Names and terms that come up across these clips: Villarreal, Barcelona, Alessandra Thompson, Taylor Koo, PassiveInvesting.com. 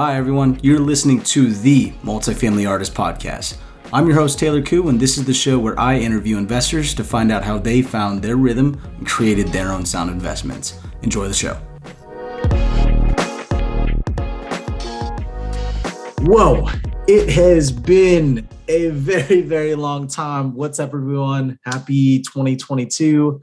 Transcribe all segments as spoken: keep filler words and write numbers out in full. Hi everyone, you're listening to the Multifamily Artists Podcast. I'm your host Taylor Koo, and this is the show where I interview investors to find out how they found their rhythm and created their own sound investments. Enjoy the show. Whoa, it has been a very, very long time. What's up everyone? Happy twenty twenty-two,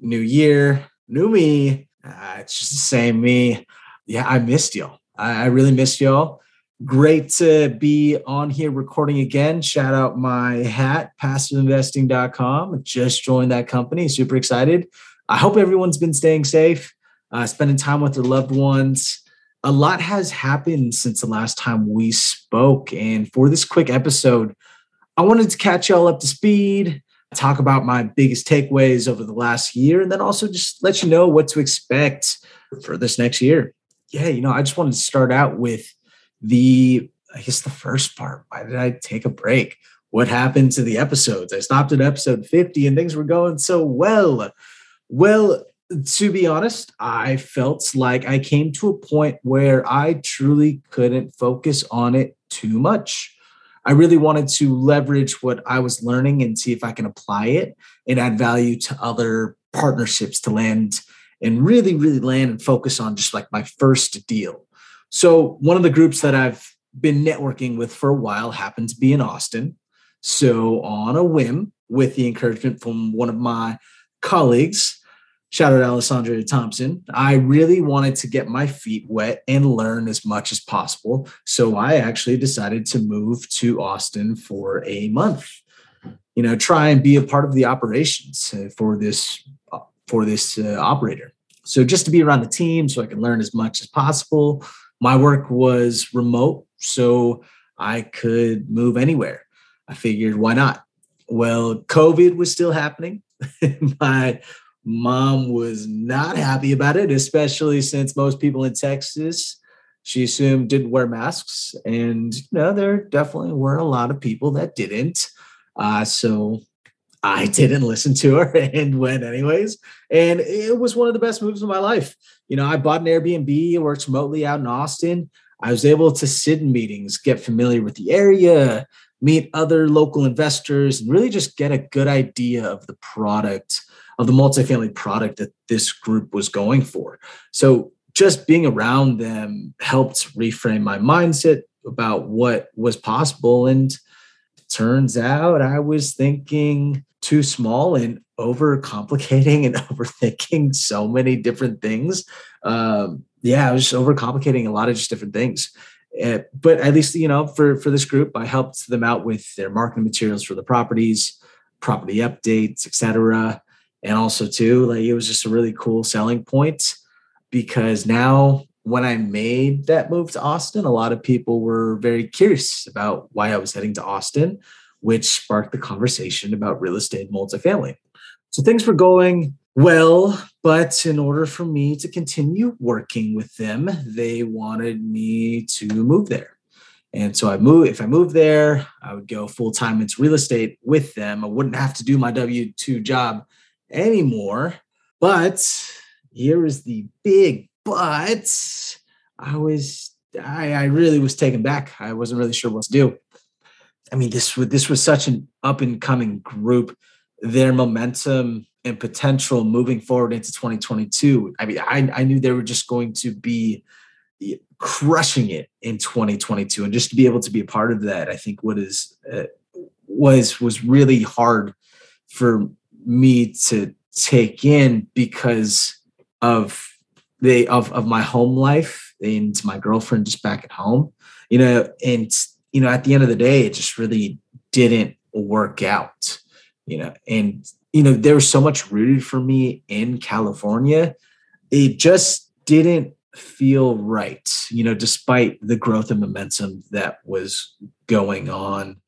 new year, new me. Uh, it's just the same me. Yeah, I missed y'all. I really missed y'all. Great to be on here recording again. Shout out my hat, passive investing dot com. Just joined that company. Super excited. I hope everyone's been staying safe, uh, spending time with their loved ones. A lot has happened since the last time we spoke. And for this quick episode, I wanted to catch y'all up to speed, talk about my biggest takeaways over the last year, and then also just let you know what to expect for this next year. Yeah, you know, I just wanted to start out with the, I guess the first part. Why did I take a break? What happened to the episodes? I stopped at episode fifty and things were going so well. Well, to be honest, I felt like I came to a point where I truly couldn't focus on it too much. I really wanted to leverage what I was learning and see if I can apply it and add value to other partnerships to land and really, really land and focus on just like my first deal. So one of the groups that I've been networking with for a while happened to be in Austin. So on a whim, with the encouragement from one of my colleagues, shout out Alessandra Thompson, I really wanted to get my feet wet and learn as much as possible. So I actually decided to move to Austin for a month, you know, try and be a part of the operations for this for this uh, operator. So just to be around the team so I can learn as much as possible. My work was remote, so I could move anywhere. I figured, why not? Well, COVID was still happening. My mom was not happy about it, especially since most people in Texas, she assumed, didn't wear masks. And you know, there definitely were a lot of people that didn't. Uh, so I didn't listen to her and went anyways. And it was one of the best moves of my life. You know, I bought an Airbnb, worked remotely out in Austin. I was able to sit in meetings, get familiar with the area, meet other local investors, and really just get a good idea of the product, of the multifamily product that this group was going for. So just being around them helped reframe my mindset about what was possible. And turns out I was thinking too small and overcomplicating and overthinking so many different things. Um, yeah, I was just overcomplicating a lot of just different things. Uh, but at least, you know, for, for this group, I helped them out with their marketing materials for the properties, property updates, et cetera. And also too, like it was just a really cool selling point because now when I made that move to Austin, a lot of people were very curious about why I was heading to Austin, which sparked the conversation about real estate multifamily. So things were going well, but in order for me to continue working with them, they wanted me to move there. And so I moved, if I moved there, I would go full-time into real estate with them. I wouldn't have to do my W two job anymore. But here is the big but. I was, I, I really was taken back. I wasn't really sure what to do. I mean, this was, this was such an up and coming group, their momentum and potential moving forward into twenty twenty-two. I mean, I, I knew they were just going to be crushing it in twenty twenty-two. And just to be able to be a part of that, I think what is, uh, was, was really hard for me to take in because of They of, of my home life and my girlfriend just back at home, you know, and, you know, at the end of the day, it just really didn't work out, you know, and, you know, there was so much rooted for me in California. It just didn't feel right, you know, despite the growth and momentum that was going on,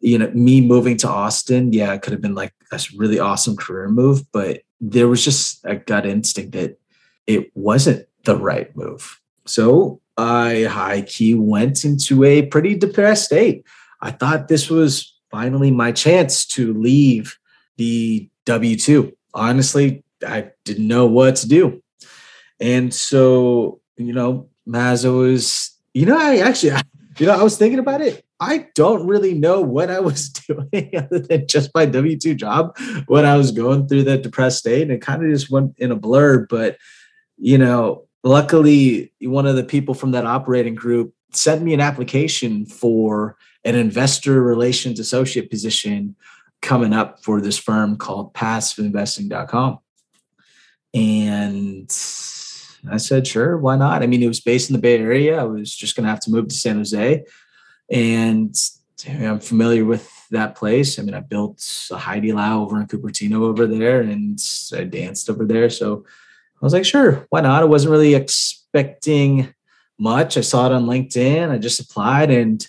you know, me moving to Austin. Yeah, it could have been like a really awesome career move, but there was just a gut instinct that it wasn't the right move. So I high key went into a pretty depressed state. I thought this was finally my chance to leave the W two. Honestly, I didn't know what to do. And so, you know, as I was you know, I actually, I, you know, I was thinking about it. I don't really know what I was doing other than just my W two job when I was going through that depressed state, and it kind of just went in a blur. But, you know, luckily one of the people from that operating group sent me an application for an investor relations associate position coming up for this firm called passive investing dot com. And I said, sure, why not? I mean, it was based in the Bay Area. I was just going to have to move to San Jose. And I'm familiar with that place. I mean, I built a Heidi Lau over in Cupertino over there, and I danced over there. So I was like, sure, why not? I wasn't really expecting much. I saw it on LinkedIn. I just applied, and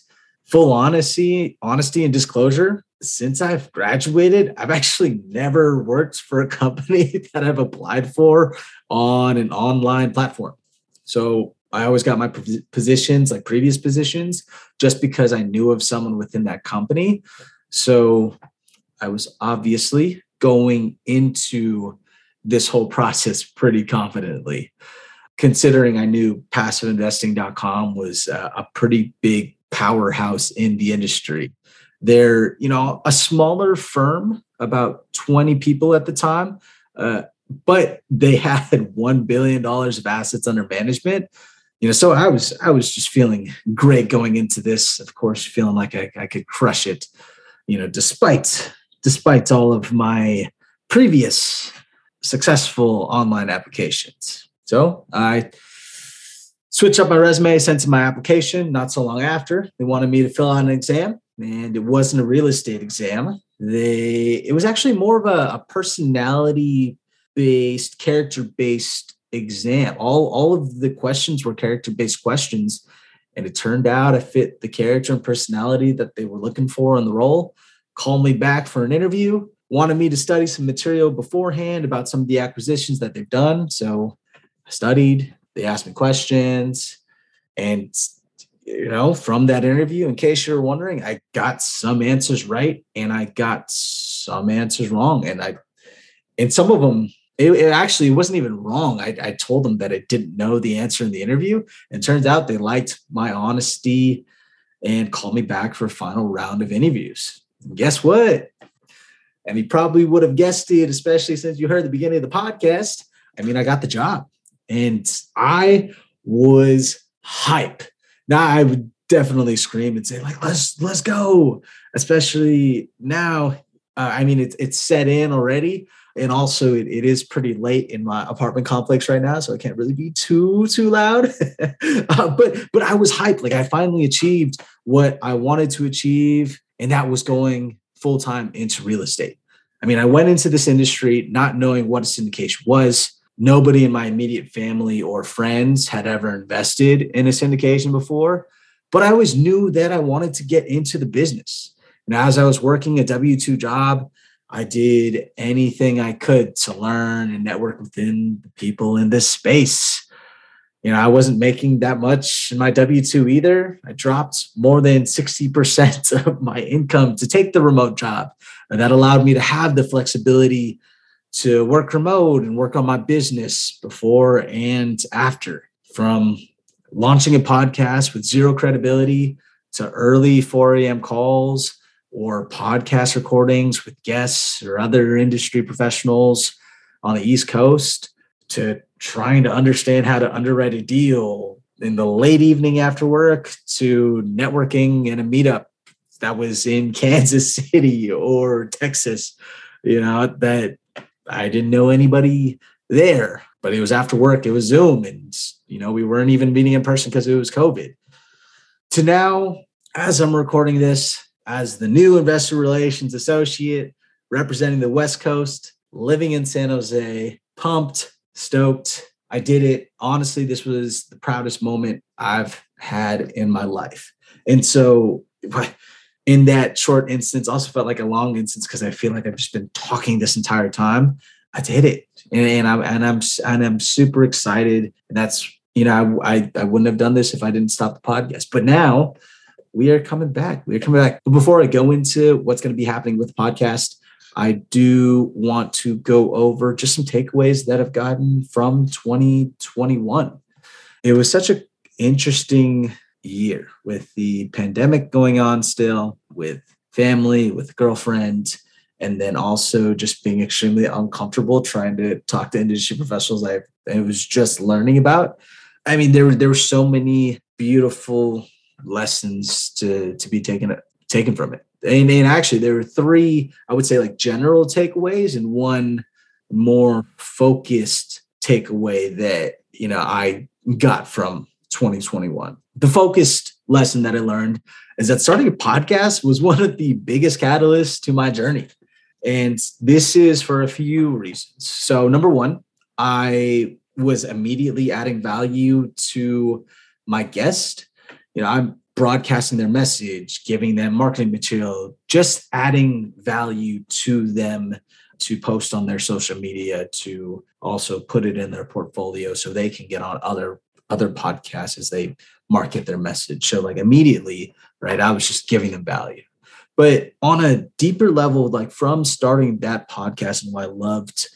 full honesty, honesty and disclosure, since I've graduated, I've actually never worked for a company that I've applied for on an online platform. So I always got my positions, like previous positions, just because I knew of someone within that company. So I was obviously going into this whole process pretty confidently, considering I knew passive investing dot com was a pretty big powerhouse in the industry. They're, you know, a smaller firm, about twenty people at the time, uh, but they had one billion dollars of assets under management. You know, so I was, I was just feeling great going into this, of course, feeling like I, I could crush it, you know, despite, despite all of my previous successful online applications. So I switched up my resume, sent in my application. Not so long after, they wanted me to fill out an exam, and it wasn't a real estate exam. They, it was actually more of a, a personality-based, character-based exam. All, all of the questions were character-based questions. And it turned out I fit the character and personality that they were looking for on the role. Called me back for an interview, wanted me to study some material beforehand about some of the acquisitions that they've done. So I studied, they asked me questions, and, you know, from that interview, in case you're wondering, I got some answers right and I got some answers wrong. And I, and some of them, It, it actually wasn't even wrong. I, I told them that I didn't know the answer in the interview. And it turns out they liked my honesty and called me back for a final round of interviews. And guess what? And you probably would have guessed it, especially since you heard the beginning of the podcast. I mean, I got the job, and I was hype. Now, I would definitely scream and say, like, let's, let's go. Especially now. Uh, I mean, it's, it's set in already. And also, it, it is pretty late in my apartment complex right now, so I can't really be too, too loud. uh, but but I was hyped. Like, I finally achieved what I wanted to achieve, and that was going full-time into real estate. I mean, I went into this industry not knowing what a syndication was. Nobody in my immediate family or friends had ever invested in a syndication before, but I always knew that I wanted to get into the business. And as I was working a W two job, I did anything I could to learn and network within the people in this space. You know, I wasn't making that much in my W two either. I dropped more than sixty percent of my income to take the remote job. And that allowed me to have the flexibility to work remote and work on my business before and after. From launching a podcast with zero credibility to early four a.m. calls, or podcast recordings with guests or other industry professionals on the East Coast, to trying to understand how to underwrite a deal in the late evening after work, to networking in a meetup that was in Kansas City or Texas, you know, that I didn't know anybody there, but it was after work, it was Zoom. And, you know, we weren't even meeting in person because it was COVID. To now, as I'm recording this, as the new investor relations associate representing the West Coast, living in San Jose, pumped, stoked. I did it. Honestly, this was the proudest moment I've had in my life. And so in that short instance, also felt like a long instance because I feel like I've just been talking this entire time. I did it. And, and, I'm, and, I'm, and I'm super excited. And that's, you know, I, I, I wouldn't have done this if I didn't stop the podcast. But now, we are coming back. We are coming back. But before I go into what's going to be happening with the podcast, I do want to go over just some takeaways that I've gotten from twenty twenty-one. It was such an interesting year with the pandemic going on still, with family, with girlfriend, and then also just being extremely uncomfortable trying to talk to industry professionals I, I was just learning about. I mean, there were there were so many beautiful lessons to to be taken taken from it. And, and actually, there were three, I would say, like general takeaways and one more focused takeaway that, you know, I got from twenty twenty-one. The focused lesson that I learned is that starting a podcast was one of the biggest catalysts to my journey. And this is for a few reasons. So number one, I was immediately adding value to my guest. You know, I'm broadcasting their message, giving them marketing material, just adding value to them to post on their social media, to also put it in their portfolio so they can get on other other podcasts as they market their message. So like immediately, right, I was just giving them value. But on a deeper level, like from starting that podcast and why I loved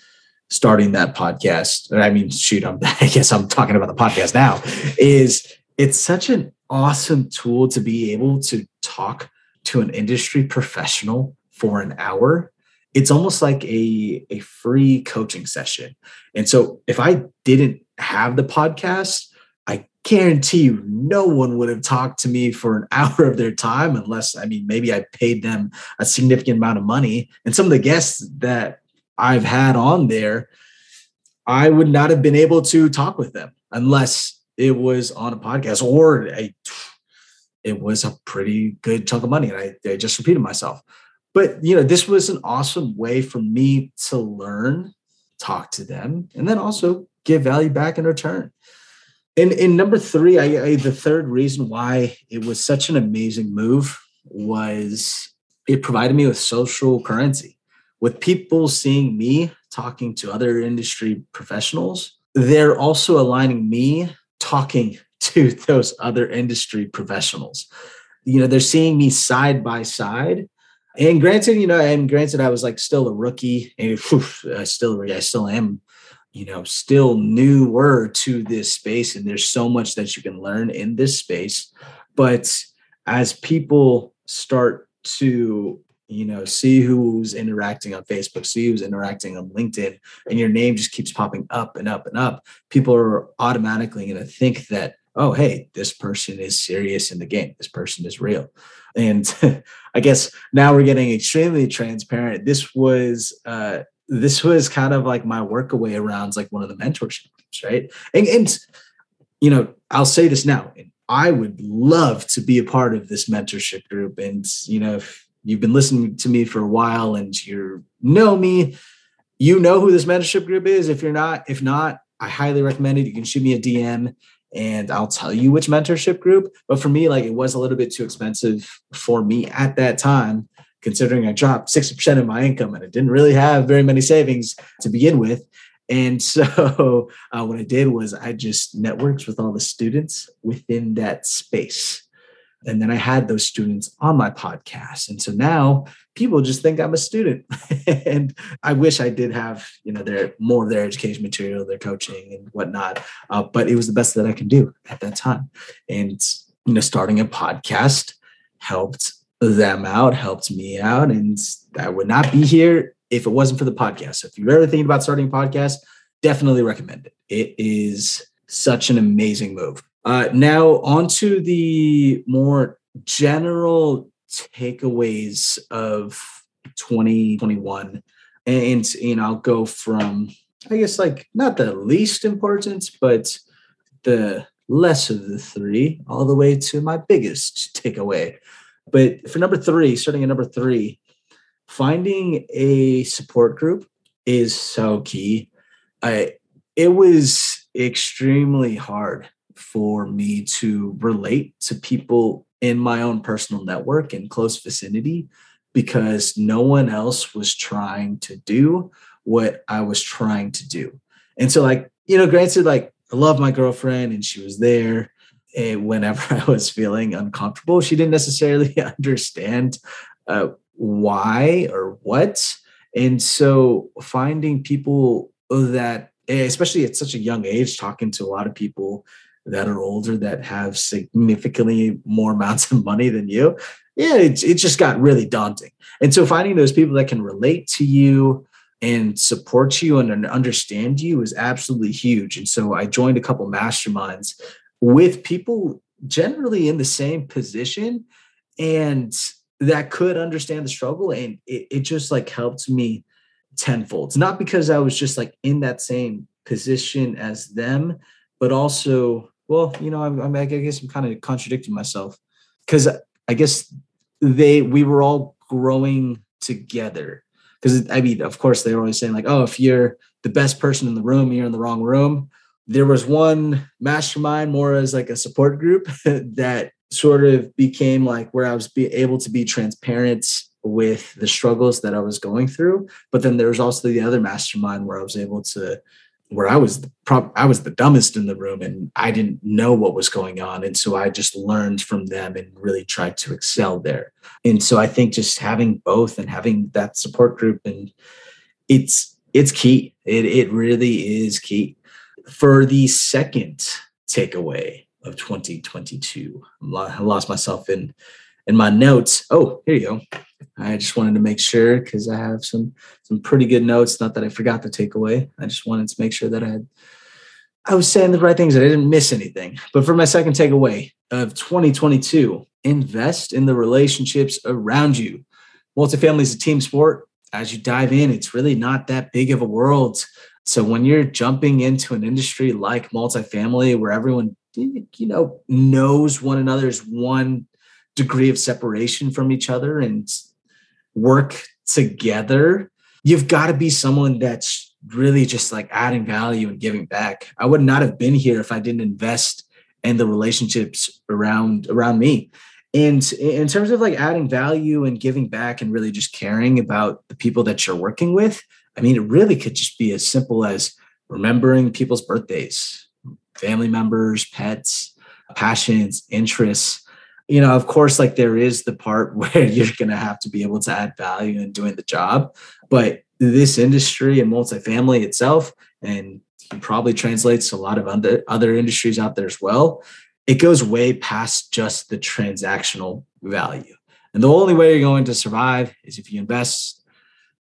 starting that podcast, I mean, shoot, I'm, I guess I'm talking about the podcast now, is it's such an awesome tool to be able to talk to an industry professional for an hour. It's almost like a, a free coaching session. And so if I didn't have the podcast, I guarantee you no one would have talked to me for an hour of their time unless, I mean, maybe I paid them a significant amount of money. And some of the guests that I've had on there, I would not have been able to talk with them unless it was on a podcast or a, it was a pretty good chunk of money. And I, I just repeated myself. But, you know, this was an awesome way for me to learn, talk to them, and then also give value back in return. And, and number three, I, I, the third reason why it was such an amazing move was it provided me with social currency. With people seeing me talking to other industry professionals, they're also aligning me talking to those other industry professionals. You know, they're seeing me side by side. And granted, you know, and granted, I was like still a rookie, and whew, I still, I still am, you know, still newer to this space. And there's so much that you can learn in this space. But as people start to, you know, see who's interacting on Facebook, see who's interacting on LinkedIn, and your name just keeps popping up and up and up, people are automatically going to think that, oh, hey, this person is serious in the game. This person is real. And I guess now we're getting extremely transparent. This was uh, this was kind of like my workaway around like one of the mentorships, right? And, and, you know, I'll say this now. I would love to be a part of this mentorship group. And, you know, if you've been listening to me for a while and you know me, you know who this mentorship group is. If you're not, if not, I highly recommend it. You can shoot me a D M. And I'll tell you which mentorship group. But for me, like it was a little bit too expensive for me at that time, considering I dropped sixty percent of my income and I didn't really have very many savings to begin with. And so uh, what I did was I just networked with all the students within that space. And then I had those students on my podcast. And so now people just think I'm a student. And I wish I did have, you know, their more of their education material, their coaching and whatnot. Uh, but it was the best that I can do at that time. And, you know, starting a podcast helped them out, helped me out. And I would not be here if it wasn't for the podcast. So if you're ever thinking about starting a podcast, definitely recommend it. It is such an amazing move. Uh, now on to the more general takeaways of twenty twenty-one. And, you know, I'll go from, I guess, like not the least important, but the less of the three all the way to my biggest takeaway. But for number three, starting at number three, finding a support group is so key. I, it was extremely hard for me to relate to people in my own personal network and close vicinity because no one else was trying to do what I was trying to do. And so like, you know, granted, like I love my girlfriend and she was there and whenever I was feeling uncomfortable. She didn't necessarily understand uh, why or what. And so finding people that especially at such a young age, talking to a lot of people that are older that have significantly more amounts of money than you, yeah, it, it just got really daunting. And so finding those people that can relate to you and support you and understand you is absolutely huge. And so I joined a couple masterminds with people generally in the same position and that could understand the struggle. And it, it just like helped me tenfold. It's not because I was just like in that same position as them, but also, well, you know, I'm, I guess I'm kind of contradicting myself because I guess they, we were all growing together. Because I mean, of course, they were always saying like, oh, if you're the best person in the room, you're in the wrong room. There was one mastermind more as like a support group that sort of became like where I was be able to be transparent with the struggles that I was going through. But then there was also the other mastermind where I was able to, where I was the prob- I was the dumbest in the room and I didn't know what was going on. And so I just learned from them and really tried to excel there. And so I think just having both and having that support group, and it's, it's key. It, it really is key. For the second takeaway of twenty twenty-two, I lost myself in, in my notes. Oh, here you go. I just wanted to make sure because I have some, some pretty good notes. Not that I forgot the takeaway. I just wanted to make sure that I had, I was saying the right things. I didn't miss anything. But for my second takeaway of twenty twenty-two, invest in the relationships around you. Multifamily is a team sport. As you dive in, it's really not that big of a world. So when you're jumping into an industry like multifamily, where everyone, you know, knows one another, is one degree of separation from each other and work together, you've got to be someone that's really just like adding value and giving back. I would not have been here if I didn't invest in the relationships around, around me. And in terms of like adding value and giving back and really just caring about the people that you're working with, I mean, it really could just be as simple as remembering people's birthdays, family members, pets, passions, interests. You know, of course, like there is the part where you're going to have to be able to add value in doing the job, but this industry and multifamily itself, and it probably translates to a lot of other, other industries out there as well, it goes way past just the transactional value. And the only way you're going to survive is if you invest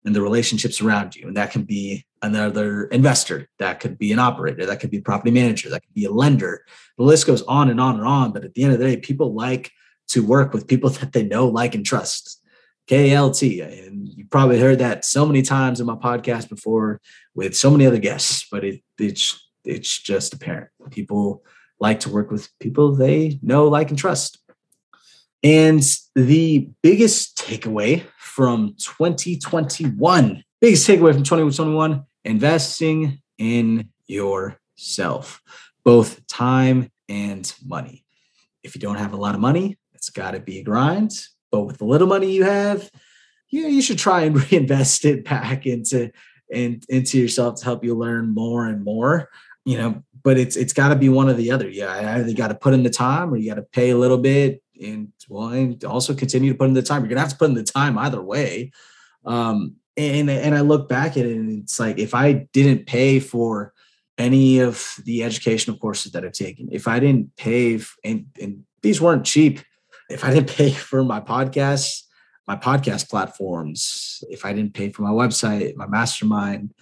in the relationships around you. And that can be another investor, that could be an operator, that could be a property manager, that could be a lender. The list goes on and on and on. But at the end of the day, people like to work with people that they know, like, and trust. K L T. And you probably heard that so many times in my podcast before with so many other guests, but it, it's, it's just apparent. People like to work with people they know, like, and trust. And the biggest takeaway from twenty twenty-one, biggest takeaway from twenty twenty-one, investing in yourself, both time and money. If you don't have a lot of money, it's got to be a grind. But with the little money you have, yeah, you should try and reinvest it back into and into yourself to help you learn more and more. You know, but it's it's got to be one or the other. Yeah, I either got to put in the time, or you got to pay a little bit, and well, and also continue to put in the time. You're gonna have to put in the time either way. Um, and and I look back at it, and it's like if I didn't pay for any of the educational courses that I've taken, if I didn't pay, for, and, and these weren't cheap, if I didn't pay for my podcasts, my podcast platforms, if I didn't pay for my website, my mastermind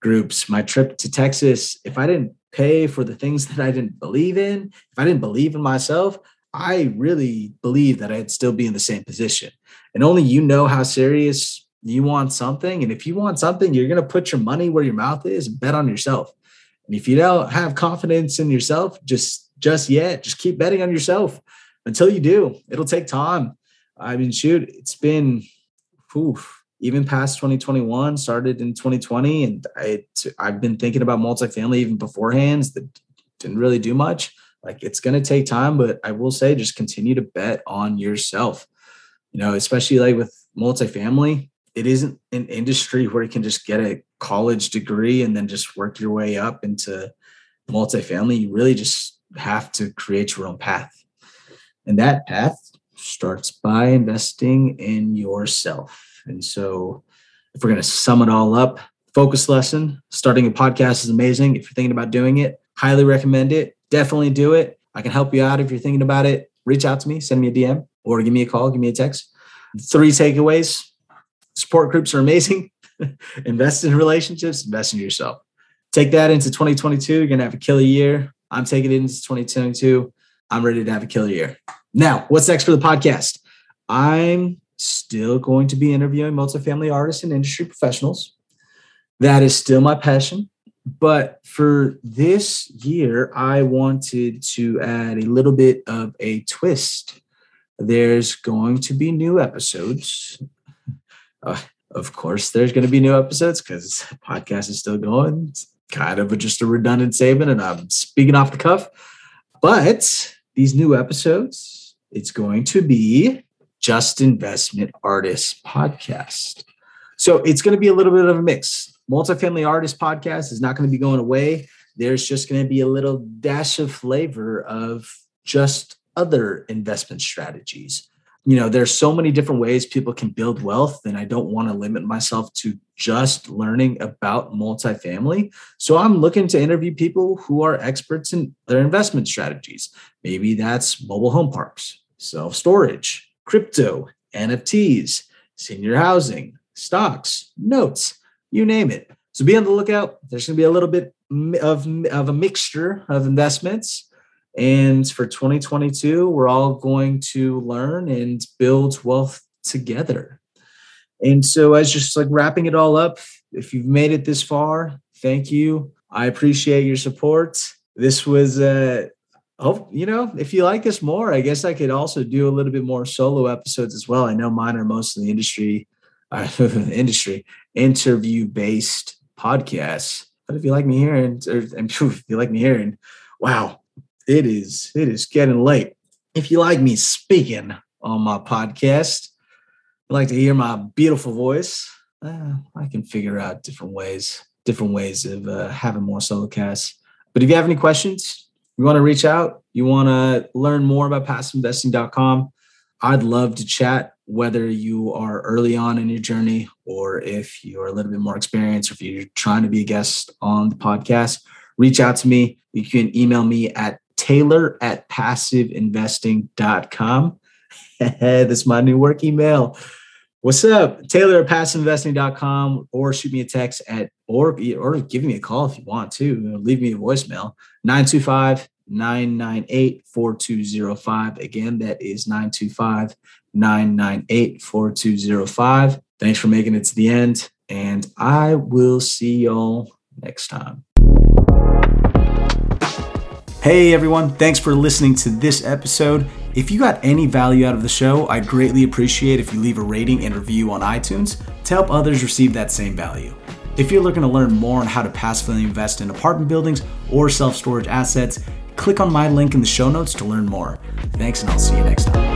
groups, my trip to Texas, if I didn't pay for the things that I didn't believe in, if I didn't believe in myself, I really believe that I'd still be in the same position. And only you know how serious you want something. And if you want something, you're going to put your money where your mouth is and bet on yourself. And if you don't have confidence in yourself, just, just yet, just keep betting on yourself until you do. It'll take time. I mean, shoot, it's been oof, even past twenty twenty-one, started in twenty twenty. And I, I've been thinking about multifamily even beforehand that didn't really do much. Like it's going to take time, but I will say, just continue to bet on yourself, you know, especially like with multifamily. It isn't an industry where you can just get a college degree and then just work your way up into multifamily. You really just have to create your own path. And that path starts by investing in yourself. And so if we're going to sum it all up, focus lesson. Starting a podcast is amazing. If you're thinking about doing it, highly recommend it. Definitely do it. I can help you out if you're thinking about it. Reach out to me, send me a D M, or give me a call, give me a text. Three takeaways. Support groups are amazing. Invest in relationships, invest in yourself. Take that into twenty twenty-two. You're going to have a killer year. I'm taking it into twenty twenty-two. I'm ready to have a killer year. Now, what's next for the podcast? I'm still going to be interviewing multifamily artists and industry professionals. That is still my passion. But for this year, I wanted to add a little bit of a twist. There's going to be new episodes. Uh, of course, there's going to be new episodes because the podcast is still going. It's kind of a, just a redundant statement, and I'm speaking off the cuff. But these new episodes, it's going to be Just Investment Artists Podcast. So it's going to be a little bit of a mix. Multifamily Artists Podcast is not going to be going away. There's just going to be a little dash of flavor of just other investment strategies. You know, there's so many different ways people can build wealth, and I don't want to limit myself to just learning about multifamily. So I'm looking to interview people who are experts in their investment strategies. Maybe that's mobile home parks, self-storage, crypto, N F Ts, senior housing, stocks, notes, you name it. So be on the lookout. There's going to be a little bit of, of a mixture of investments. And for twenty twenty-two, we're all going to learn and build wealth together. And so as just like wrapping it all up, if you've made it this far, thank you. I appreciate your support. This was a, oh, you know, if you like this more, I guess I could also do a little bit more solo episodes as well. I know mine are mostly in the industry. Uh, industry interview-based podcasts. But if you like me here, and or, if you like me here, and wow, it is it is getting late. If you like me speaking on my podcast, you like to hear my beautiful voice, uh, I can figure out different ways, different ways of uh, having more solo casts. But if you have any questions, you want to reach out, you want to learn more about passive investing dot com, I'd love to chat. Whether you are early on in your journey or if you're a little bit more experienced, or if you're trying to be a guest on the podcast, reach out to me. You can email me at Taylor at passive investing dot com. That's my new work email. What's up? Taylor at passive investing dot com, or shoot me a text at, or, or give me a call if you want to. Leave me a voicemail, nine two five, nine nine eight, four two zero five. Again, that is nine two five, nine nine eight, four two zero five. Thanks for making it to the end, and I will see y'all next time. Hey everyone, thanks for listening to this episode. If you got any value out of the show, I'd greatly appreciate if you leave a rating and review on iTunes to help others receive that same value. If you're looking to learn more on how to passively invest in apartment buildings or self-storage assets, click on my link in the show notes to learn more. Thanks, and I'll see you next time.